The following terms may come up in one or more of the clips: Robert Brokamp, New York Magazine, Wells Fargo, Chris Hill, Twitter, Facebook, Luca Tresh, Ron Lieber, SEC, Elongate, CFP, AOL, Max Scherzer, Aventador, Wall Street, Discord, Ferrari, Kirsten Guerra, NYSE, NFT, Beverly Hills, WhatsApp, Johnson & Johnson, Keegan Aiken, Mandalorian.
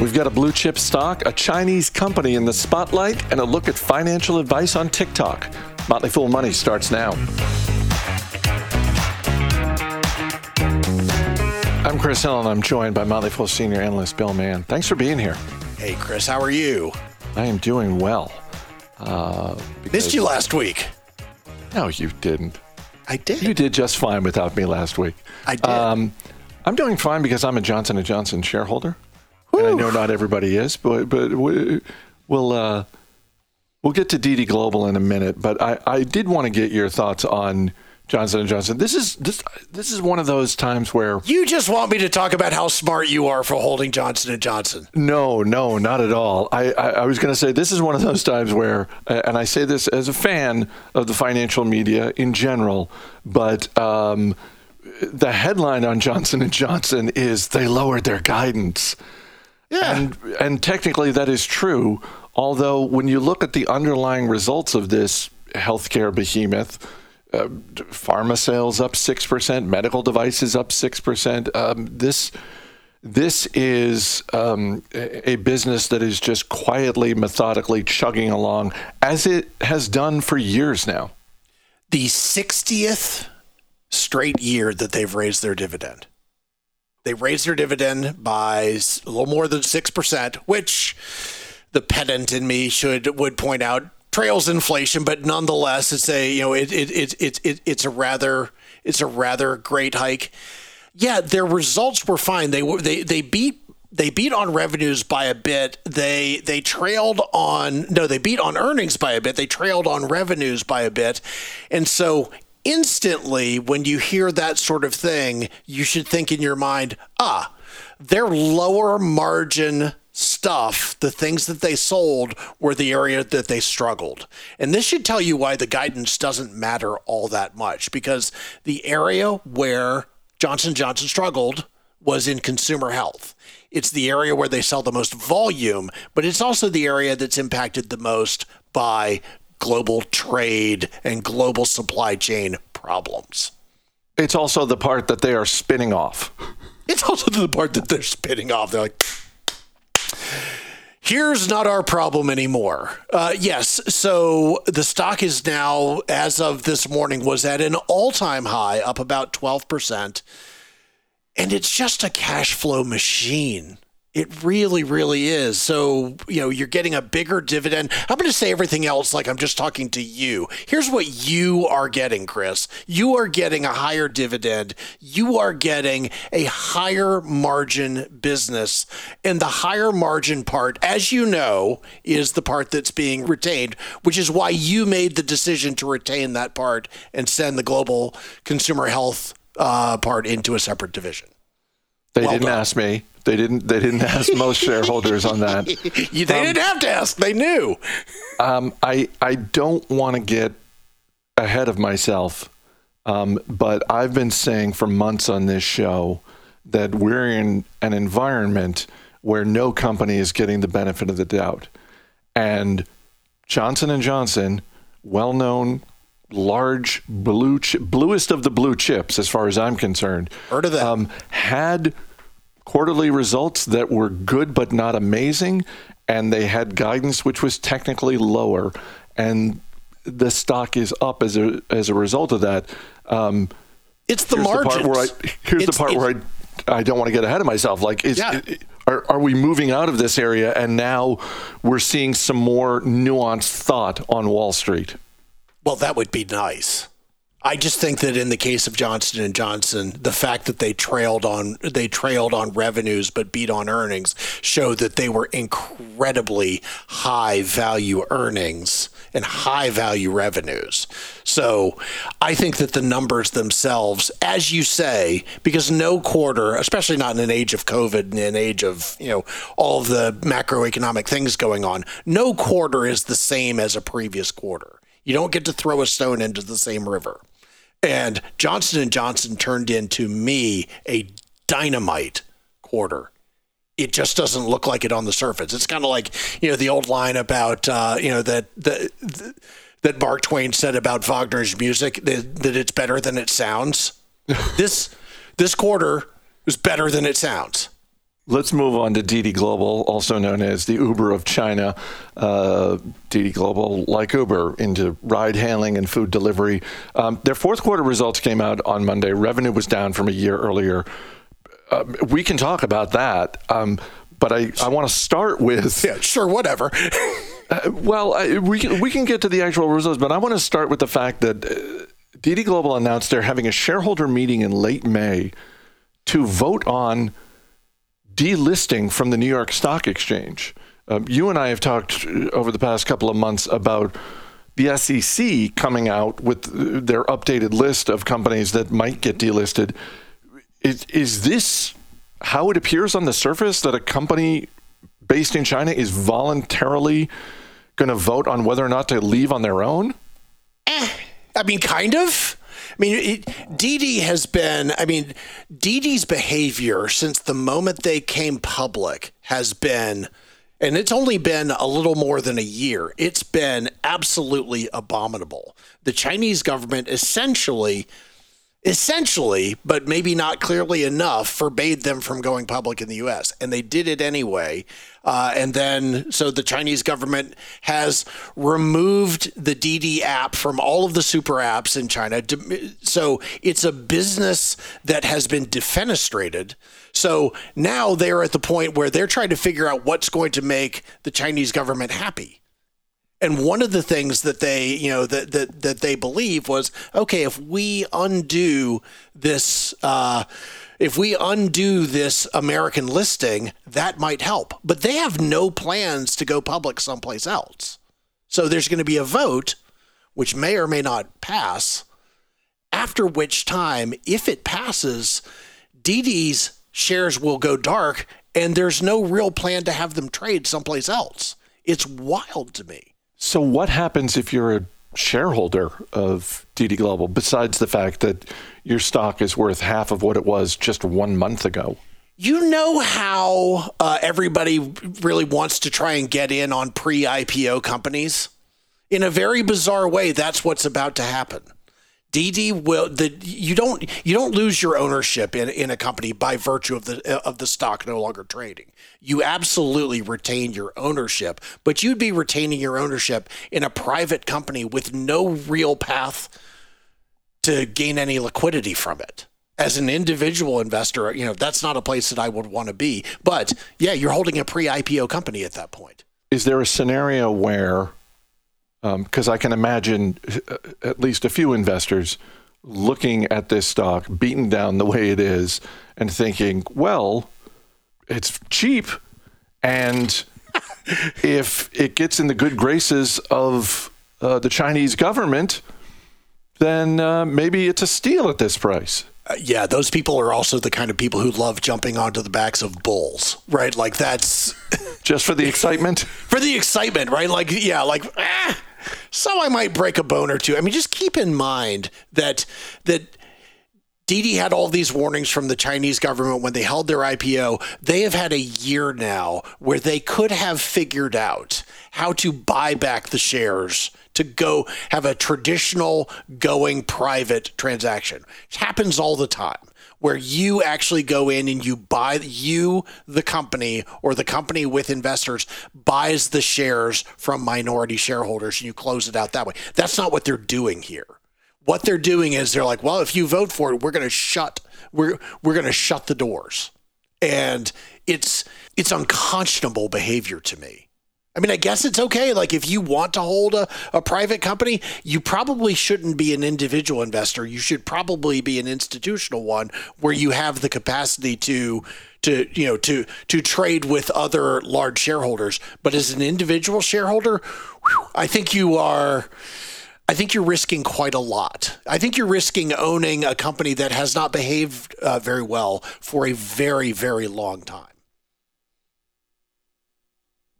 We've got a blue chip stock, a Chinese company in the spotlight, and a look at financial advice on TikTok. Motley Fool Money starts now. I'm Chris Hill, and I'm joined by Motley Fool Senior Analyst Bill Mann. Thanks for being here. Hey, Chris, how are you? I am doing well. Missed you last week. No, you didn't. I did. You did just fine without me last week. I did. I'm doing fine because I'm a Johnson & Johnson shareholder. And I know not everybody is, but we'll get to DiDi Global in a minute. But I did want to get your thoughts on Johnson & Johnson. This is one of those times where... You just want me to talk about how smart you are for holding Johnson & Johnson. No, not at all. I was going to say this is one of those times where, and I say this as a fan of the financial media in general, but... the headline on Johnson & Johnson is they lowered their guidance. Yeah. And technically that is true. Although when you look at the underlying results of this healthcare behemoth, pharma sales up 6%, medical devices up 6%. This is a business that is just quietly, methodically chugging along as it has done for years now. The 60th straight year that they've raised their dividend. They raised their dividend by a little more than 6%, which the pedant in me would point out trails inflation, but nonetheless, it's a it's a rather great hike. Yeah, their results were fine. They beat on revenues by a bit. They beat on earnings by a bit. They trailed on revenues by a bit, and so. Instantly, when you hear that sort of thing, you should think in your mind, their lower margin stuff, the things that they sold were the area that they struggled. And this should tell you why the guidance doesn't matter all that much, because the area where Johnson & Johnson struggled was in consumer health. It's the area where they sell the most volume, but it's also the area that's impacted the most by global trade and global supply chain problems. It's also the part that they are spinning off. They're like, here's not our problem anymore. Yes. So the stock is now, as of this morning, was at an all-time high, up about 12%. And it's just a cash flow machine. It really, really is. So, you're getting a bigger dividend. I'm going to say everything else like I'm just talking to you. Here's what you are getting, Chris. You are getting a higher dividend. You are getting a higher margin business. And the higher margin part, as you know, is the part that's being retained, which is why you made the decision to retain that part and send the global consumer health part into a separate division. They didn't ask me. They didn't ask most shareholders on that. They didn't have to ask. They knew. I don't want to get ahead of myself, but I've been saying for months on this show that we're in an environment where no company is getting the benefit of the doubt. And Johnson & Johnson, well-known, large, bluest of the blue chips, as far as I'm concerned. Heard of that. Had... quarterly results that were good but not amazing, and they had guidance which was technically lower, and the stock is up as a result of that. It's the margins. Here's the part where I don't want to get ahead of myself. Are we moving out of this area, and now we're seeing some more nuanced thought on Wall Street? Well, that would be nice. I just think that in the case of Johnson & Johnson, the fact that they trailed on revenues but beat on earnings showed that they were incredibly high-value earnings and high-value revenues. So I think that the numbers themselves, as you say, because no quarter, especially not in an age of COVID and an age of all of the macroeconomic things going on, no quarter is the same as a previous quarter. You don't get to throw a stone into the same river. And Johnson & Johnson turned into me a dynamite quarter. It just doesn't look like it on the surface. It's kind of like, the old line about, that Mark Twain said about Wagner's music, that it's better than it sounds. This quarter was better than it sounds. Let's move on to DiDi Global, also known as the Uber of China. DiDi Global, like Uber, into ride hailing and food delivery. Their fourth quarter results came out on Monday. Revenue was down from a year earlier. We can talk about that, but I want to start with... Yeah, sure, whatever. We can get to the actual results, but I want to start with the fact that DiDi Global announced they're having a shareholder meeting in late May to vote on delisting from the New York Stock Exchange. You and I have talked over the past couple of months about the SEC coming out with their updated list of companies that might get delisted. Is this how it appears on the surface, that a company based in China is voluntarily going to vote on whether or not to leave on their own? I mean, kind of. I mean, DiDi has been, DiDi's behavior since the moment they came public has been, and it's only been a little more than a year, it's been absolutely abominable. The Chinese government essentially, but maybe not clearly enough, forbade them from going public in the U.S., and they did it anyway. So the Chinese government has removed the DiDi app from all of the super apps in China. So it's a business that has been defenestrated. So now they're at the point where they're trying to figure out what's going to make the Chinese government happy. And one of the things that they, that they believe was, okay, if we undo this American listing, that might help. But they have no plans to go public someplace else. So there's going to be a vote, which may or may not pass, after which time, if it passes, DiDi's shares will go dark, and there's no real plan to have them trade someplace else. It's wild to me. So what happens if you're a shareholder of DiDi Global, besides the fact that your stock is worth half of what it was just 1 month ago? You know how everybody really wants to try and get in on pre-IPO companies? In a very bizarre way, that's what's about to happen. DiDi will. You don't lose your ownership in a company by virtue of the stock no longer trading. You absolutely retain your ownership, but you'd be retaining your ownership in a private company with no real path to gain any liquidity from it. As an individual investor, that's not a place that I would want to be. But yeah, you're holding a pre-IPO company at that point. Is there a scenario where? Because I can imagine at least a few investors looking at this stock, beaten down the way it is, and thinking, well, it's cheap, and if it gets in the good graces of the Chinese government, then maybe it's a steal at this price. Yeah, those people are also the kind of people who love jumping onto the backs of bulls, right? Like that's... Just for the excitement? For the excitement, right? So I might break a bone or two. I mean, just keep in mind that DiDi had all these warnings from the Chinese government when they held their IPO. They have had a year now where they could have figured out how to buy back the shares to go have a traditional going private transaction. It happens all the time, where you actually go in and you buy, the company or the company with investors buys the shares from minority shareholders and you close it out that way. That's not what they're doing here. What they're doing is they're like, well, if you vote for it, we're going to shut the doors. And it's unconscionable behavior to me. I mean, I guess it's okay. Like, if you want to hold a private company, you probably shouldn't be an individual investor. You should probably be an institutional one where you have the capacity to trade with other large shareholders. But as an individual shareholder, I think you're risking quite a lot. I think you're risking owning a company that has not behaved very well for a very, very long time.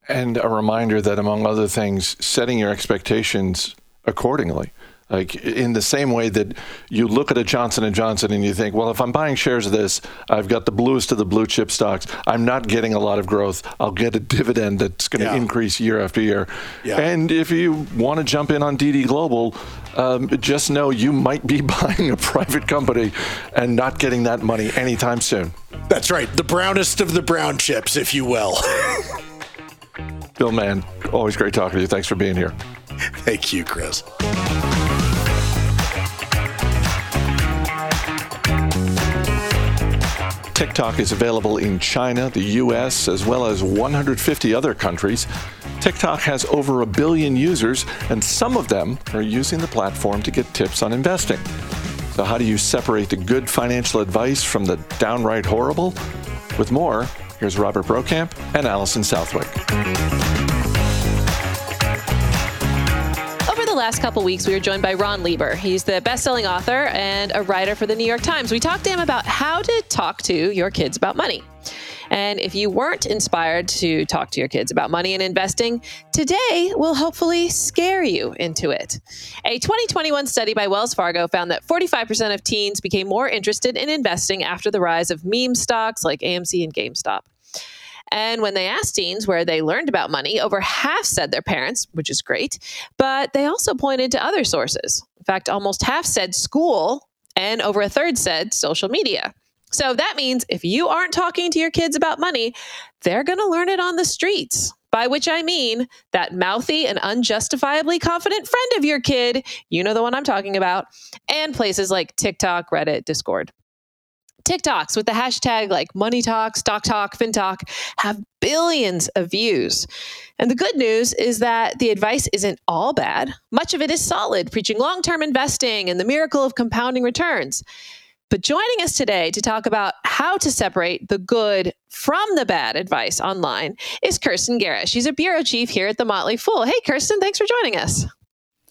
And a reminder that, among other things, setting your expectations accordingly. Like in the same way that you look at a Johnson & Johnson and you think, well, if I'm buying shares of this, I've got the bluest of the blue chip stocks. I'm not getting a lot of growth. I'll get a dividend that's going to increase year after year. Yeah. And if you want to jump in on DiDi Global, just know you might be buying a private company and not getting that money anytime soon. That's right. The brownest of the brown chips, if you will. Bill Mann, always great talking to you. Thanks for being here. Thank you, Chris. TikTok is available in China, the U.S., as well as 150 other countries. TikTok has over 1 billion users, and some of them are using the platform to get tips on investing. So how do you separate the good financial advice from the downright horrible? With more, here's Robert Brokamp and Alison Southwick. Last couple weeks, we were joined by Ron Lieber. He's the best-selling author and a writer for the New York Times. We talked to him about how to talk to your kids about money. And if you weren't inspired to talk to your kids about money and investing, today will hopefully scare you into it. A 2021 study by Wells Fargo found that 45% of teens became more interested in investing after the rise of meme stocks like AMC and GameStop. And when they asked teens where they learned about money, over half said their parents, which is great, but they also pointed to other sources. In fact, almost half said school, and over a third said social media. So that means if you aren't talking to your kids about money, they're going to learn it on the streets, by which I mean that mouthy and unjustifiably confident friend of your kid, you know the one I'm talking about, and places like TikTok, Reddit, Discord. TikToks with the hashtag like money talk, stock talk, fin talk have billions of views. And the good news is that the advice isn't all bad. Much of it is solid, preaching long-term investing and the miracle of compounding returns. But joining us today to talk about how to separate the good from the bad advice online is Kirsten Guerra. She's a bureau chief here at the Motley Fool. Hey, Kirsten, thanks for joining us.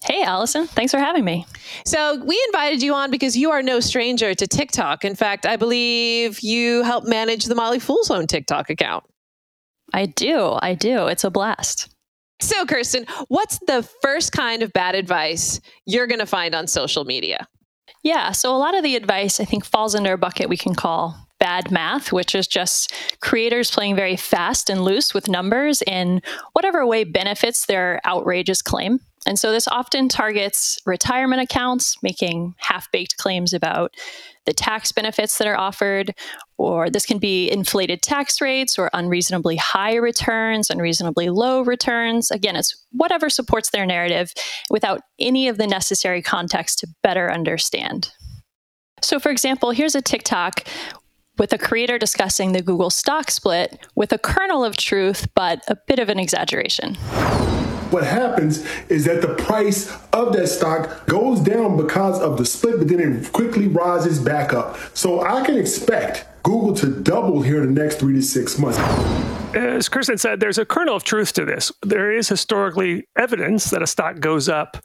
Hey, Allison. Thanks for having me. So we invited you on because you are no stranger to TikTok. In fact, I believe you help manage the Motley Fool's own TikTok account. I do. It's a blast. So, Kirsten, what's the first kind of bad advice you're going to find on social media? Yeah. So a lot of the advice, I think, falls under a bucket we can call bad math, which is just creators playing very fast and loose with numbers in whatever way benefits their outrageous claim. And so this often targets retirement accounts, making half-baked claims about the tax benefits that are offered, or this can be inflated tax rates or unreasonably high returns, unreasonably low returns. Again, it's whatever supports their narrative without any of the necessary context to better understand. So for example, here's a TikTok with a creator discussing the Google stock split with a kernel of truth, but a bit of an exaggeration. What happens is that the price of that stock goes down because of the split, but then it quickly rises back up. So I can expect Google to double here in the next 3 to 6 months. As Kirsten said, there's a kernel of truth to this. There is historically evidence that a stock goes up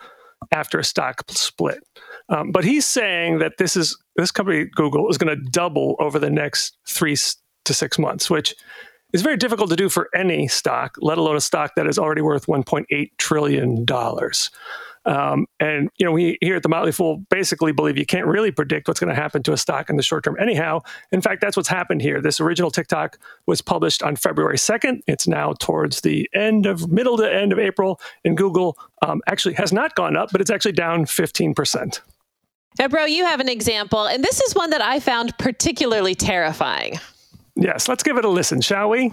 after a stock split. But he's saying that this company, Google, is going to double over the next 3 to 6 months, which it's very difficult to do for any stock, let alone a stock that is already worth $1.8 trillion. And, you know, we here at the Motley Fool basically believe you can't really predict what's going to happen to a stock in the short term anyhow. In fact, that's what's happened here. This original TikTok was published on February 2nd. It's now towards the middle to end of April. And Google actually has not gone up, but it's actually down 15%. Now, Bro, you have an example. And this is one that I found particularly terrifying. Yes, let's give it a listen, shall we?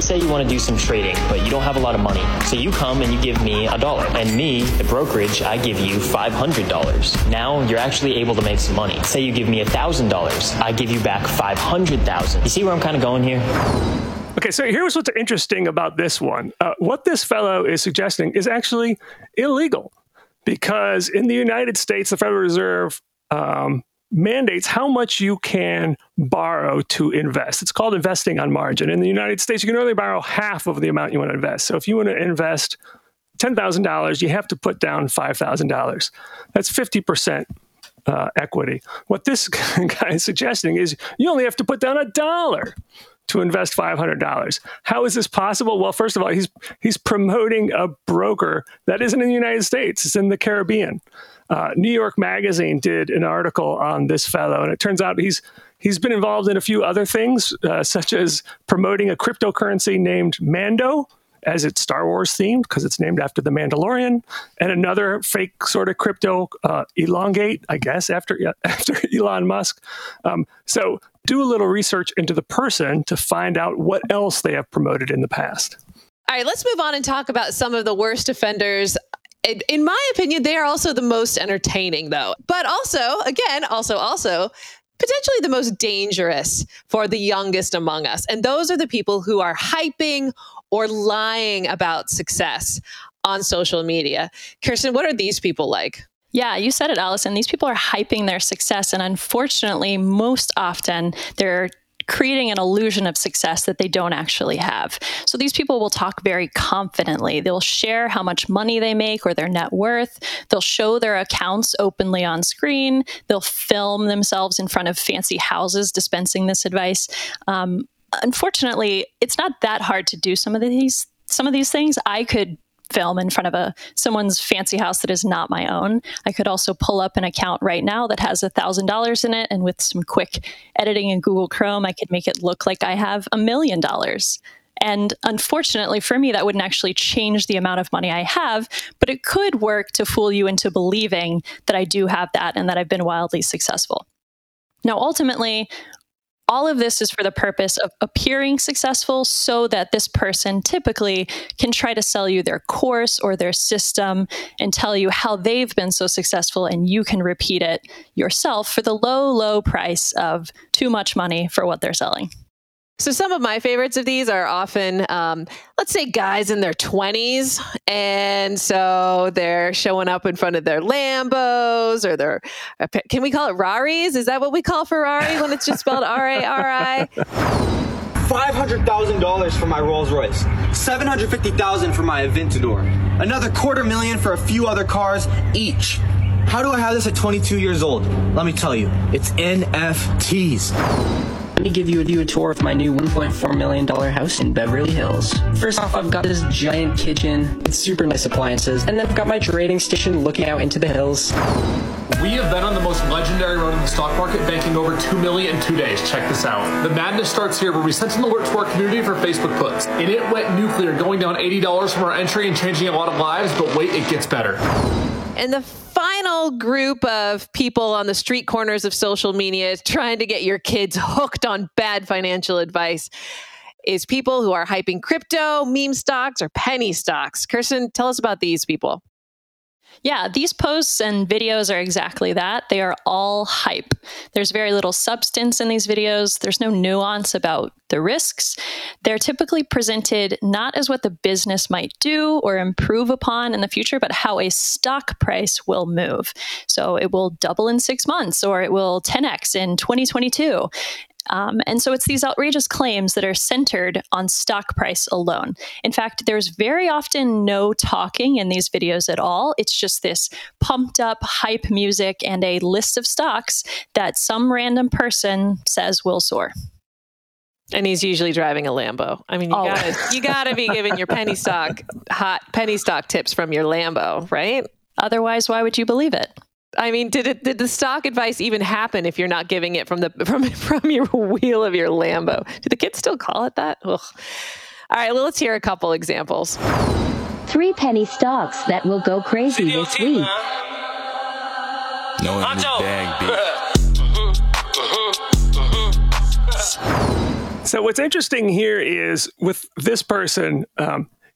Say you want to do some trading, but you don't have a lot of money. So you come and you give me $1. And me, the brokerage, I give you $500. Now you're actually able to make some money. Say you give me $1,000. I give you back $500,000. You see where I'm kind of going here? Okay, so here's what's interesting about this one. What this fellow is suggesting is actually illegal. Because in the United States, the Federal Reserve mandates how much you can borrow to invest. It's called investing on margin. In the United States, you can only borrow half of the amount you want to invest. So if you want to invest $10,000, you have to put down $5,000. That's 50% equity. What this guy is suggesting is you only have to put down $1 to invest $500. How is this possible? Well, first of all, he's promoting a broker that isn't in the United States. It's in the Caribbean. New York Magazine did an article on this fellow, and it turns out he's been involved in a few other things, such as promoting a cryptocurrency named Mando, as it's Star Wars themed because it's named after the Mandalorian, and another fake sort of crypto, Elongate, I guess, after Elon Musk. So do a little research into the person to find out what else they have promoted in the past. All right, let's move on and talk about some of the worst offenders. In my opinion, they are also the most entertaining, though. But also, again, also potentially the most dangerous for the youngest among us. And those are the people who are hyping or lying about success on social media. Kirsten, what are these people like? Yeah, you said it, Alison. These people are hyping their success. And unfortunately, most often, they're creating an illusion of success that they don't actually have. So these people will talk very confidently. They'll share how much money they make or their net worth. They'll show their accounts openly on screen. They'll film themselves in front of fancy houses dispensing this advice. Unfortunately, it's not that hard to do some of these things. I could film in front of someone's fancy house that is not my own. I could also pull up an account right now that has $1,000 in it, and with some quick editing in Google Chrome, I could make it look like I have $1 million. And unfortunately for me, that wouldn't actually change the amount of money I have, but it could work to fool you into believing that I do have that and that I've been wildly successful. Now, ultimately, all of this is for the purpose of appearing successful so that this person typically can try to sell you their course or their system and tell you how they've been so successful and you can repeat it yourself for the low, low price of too much money for what they're selling. So some of my favorites of these are often, let's say, guys in their 20s. And so they're showing up in front of their Lambos or their, can we call it Raris? Is that what we call Ferrari when it's just spelled R-A-R-I? $500,000 for my Rolls Royce, $750,000 for my Aventador, another $250,000 for a few other cars each. How do I have this at 22 years old? Let me tell you, it's NFTs. Let me give you a tour of my new $1.4 million house in Beverly Hills. First off, I've got this giant kitchen with super nice appliances, and then I've got my trading station looking out into the hills. We have been on the most legendary road in the stock market, banking over $2 million in 2 days. Check this out. The madness starts here, where we sent an alert to our community for Facebook puts, and it went nuclear, going down $80 from our entry and changing a lot of lives, but wait, it gets better. And the final group of people on the street corners of social media trying to get your kids hooked on bad financial advice is people who are hyping crypto, meme stocks, or penny stocks. Kirsten, tell us about these people. Yeah, these posts and videos are exactly that. They are all hype. There's very little substance in these videos. There's no nuance about the risks. They're typically presented not as what the business might do or improve upon in the future, but how a stock price will move. So it will double in 6 months, or it will 10x in 2022. And so it's these outrageous claims that are centered on stock price alone. In fact, there's very often no talking in these videos at all. It's just this pumped up hype music and a list of stocks that some random person says will soar. And he's usually driving a Lambo. I mean, you gotta be giving your hot penny stock tips from your Lambo, right? Otherwise, why would you believe it? I mean, did the stock advice even happen if you're not giving it from your wheel of your Lambo? Do the kids still call it that? Ugh. All right, well, let's hear a couple examples. 3 penny stocks that will go crazy this week. No one in the bag, bitch. So what's interesting here is with this person,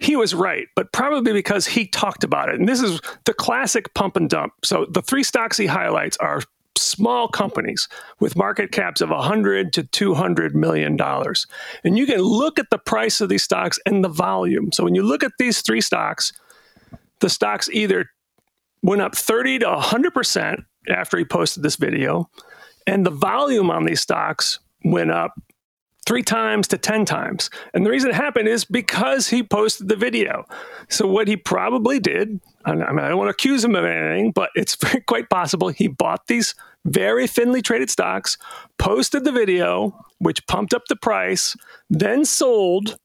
he was right, but probably because he talked about it. And this is the classic pump and dump. So the 3 stocks he highlights are small companies with market caps of $100 to $200 million. And you can look at the price of these stocks and the volume. So when you look at these 3 stocks, the stocks either went up 30 to 100% after he posted this video, and the volume on these stocks went up 3 times to 10 times. And the reason it happened is because he posted the video. So what he probably did, I mean, I don't want to accuse him of anything, but it's quite possible he bought these very thinly traded stocks, posted the video, which pumped up the price, then sold,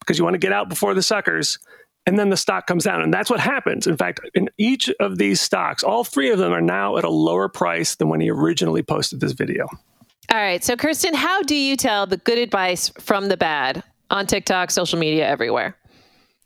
because you want to get out before the suckers, and then the stock comes down. And that's what happens. In fact, in each of these stocks, all 3 of them are now at a lower price than when he originally posted this video. All right. So, Kirsten, how do you tell the good advice from the bad on TikTok, social media, everywhere?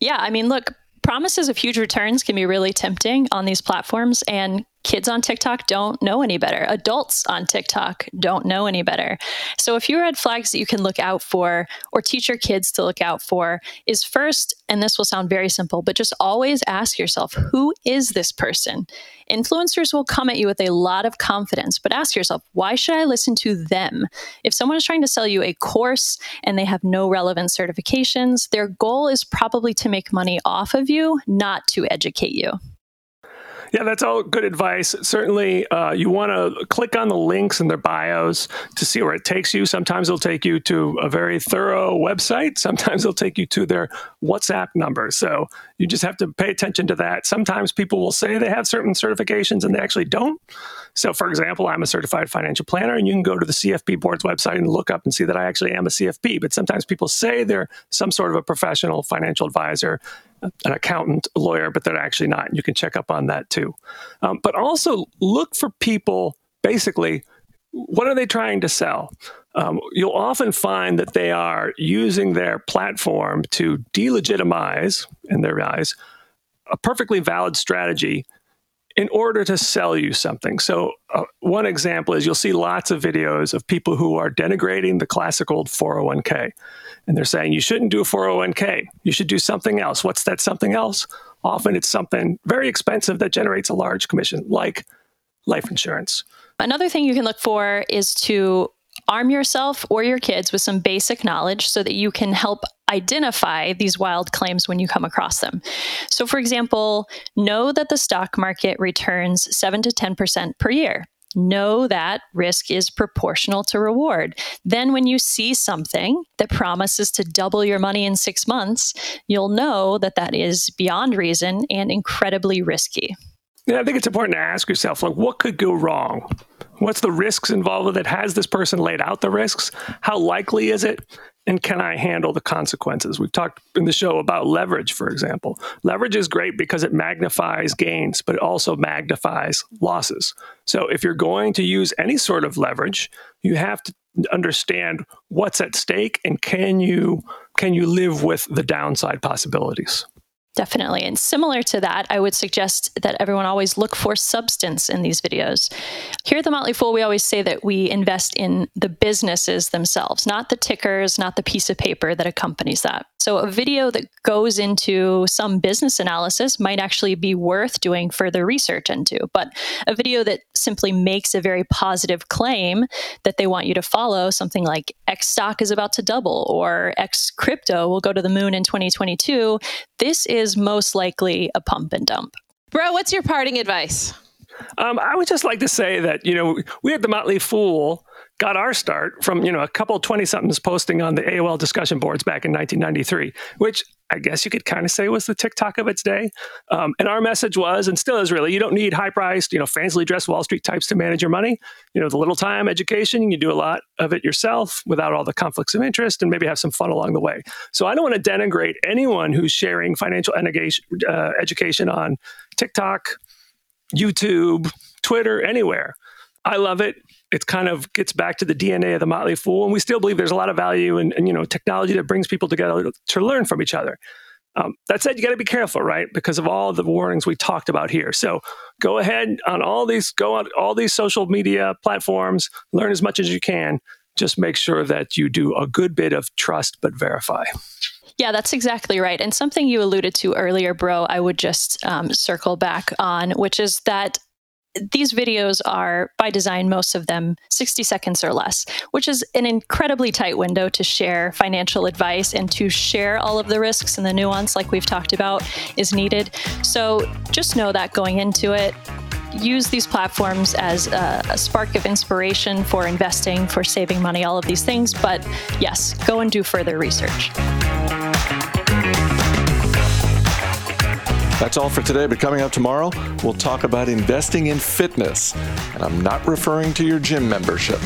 Yeah. I mean, look, promises of huge returns can be really tempting on these platforms. And kids on TikTok don't know any better. Adults on TikTok don't know any better. So a few red flags that you can look out for or teach your kids to look out for is first, and this will sound very simple, but just always ask yourself, who is this person? Influencers will come at you with a lot of confidence, but ask yourself, why should I listen to them? If someone is trying to sell you a course and they have no relevant certifications, their goal is probably to make money off of you, not to educate you. Yeah, that's all good advice. Certainly, you want to click on the links in their bios to see where it takes you. Sometimes it'll take you to a very thorough website. Sometimes it'll take you to their WhatsApp number. So you just have to pay attention to that. Sometimes people will say they have certain certifications and they actually don't. So, for example, I'm a certified financial planner, and you can go to the CFP board's website and look up and see that I actually am a CFP. But sometimes people say they're some sort of a professional financial advisor, an accountant, a lawyer, but they're actually not. And you can check up on that too. But also look for people, basically, what are they trying to sell? You'll often find that they are using their platform to delegitimize, in their eyes, a perfectly valid strategy in order to sell you something. So one example is you'll see lots of videos of people who are denigrating the classic old 401k. And they're saying, you shouldn't do a 401k. You should do something else. What's that something else? Often it's something very expensive that generates a large commission, like life insurance. Another thing you can look for is to arm yourself or your kids with some basic knowledge so that you can help identify these wild claims when you come across them. So, for example, know that the stock market returns 7 to 10% per year. Know that risk is proportional to reward. Then when you see something that promises to double your money in 6 months, you'll know that that is beyond reason and incredibly risky. Yeah, I think it's important to ask yourself, like, what could go wrong? What's the risks involved with it? Has this person laid out the risks? How likely is it? And can I handle the consequences? We've talked in the show about leverage, for example. Leverage is great because it magnifies gains, but it also magnifies losses. So if you're going to use any sort of leverage, you have to understand what's at stake and can you live with the downside possibilities? Definitely. And similar to that, I would suggest that everyone always look for substance in these videos. Here at The Motley Fool, we always say that we invest in the businesses themselves, not the tickers, not the piece of paper that accompanies that. So a video that goes into some business analysis might actually be worth doing further research into. But a video that simply makes a very positive claim that they want you to follow, something like X stock is about to double or X crypto will go to the moon in 2022, this is most likely a pump and dump. Bro, what's your parting advice? I would just like to say that, we at The Motley Fool got our start from, a couple 20-somethings posting on the AOL discussion boards back in 1993, which I guess you could kind of say was the TikTok of its day. And our message was, and still is really, you don't need high-priced, fancy dressed Wall Street types to manage your money. The little time education, you can do a lot of it yourself without all the conflicts of interest and maybe have some fun along the way. So I don't want to denigrate anyone who's sharing financial education on TikTok, YouTube, Twitter, anywhere. I love it. It kind of gets back to the DNA of The Motley Fool. And we still believe there's a lot of value in technology that brings people together to learn from each other. That said, you got to be careful, right? Because of all the warnings we talked about here. So go ahead on all these social media platforms, learn as much as you can. Just make sure that you do a good bit of trust, but verify. Yeah, that's exactly right. And something you alluded to earlier, Bro, I would just circle back on, which is that these videos are, by design, most of them 60 seconds or less, which is an incredibly tight window to share financial advice and to share all of the risks and the nuance like we've talked about is needed. So just know that going into it, use these platforms as a spark of inspiration for investing, for saving money, all of these things. But yes, go and do further research. That's all for today, but coming up tomorrow, we'll talk about investing in fitness. And I'm not referring to your gym membership.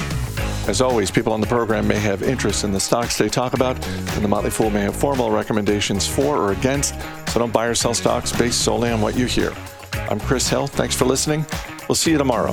As always, people on the program may have interests in the stocks they talk about, and The Motley Fool may have formal recommendations for or against, so don't buy or sell stocks based solely on what you hear. I'm Chris Hill. Thanks for listening. We'll see you tomorrow.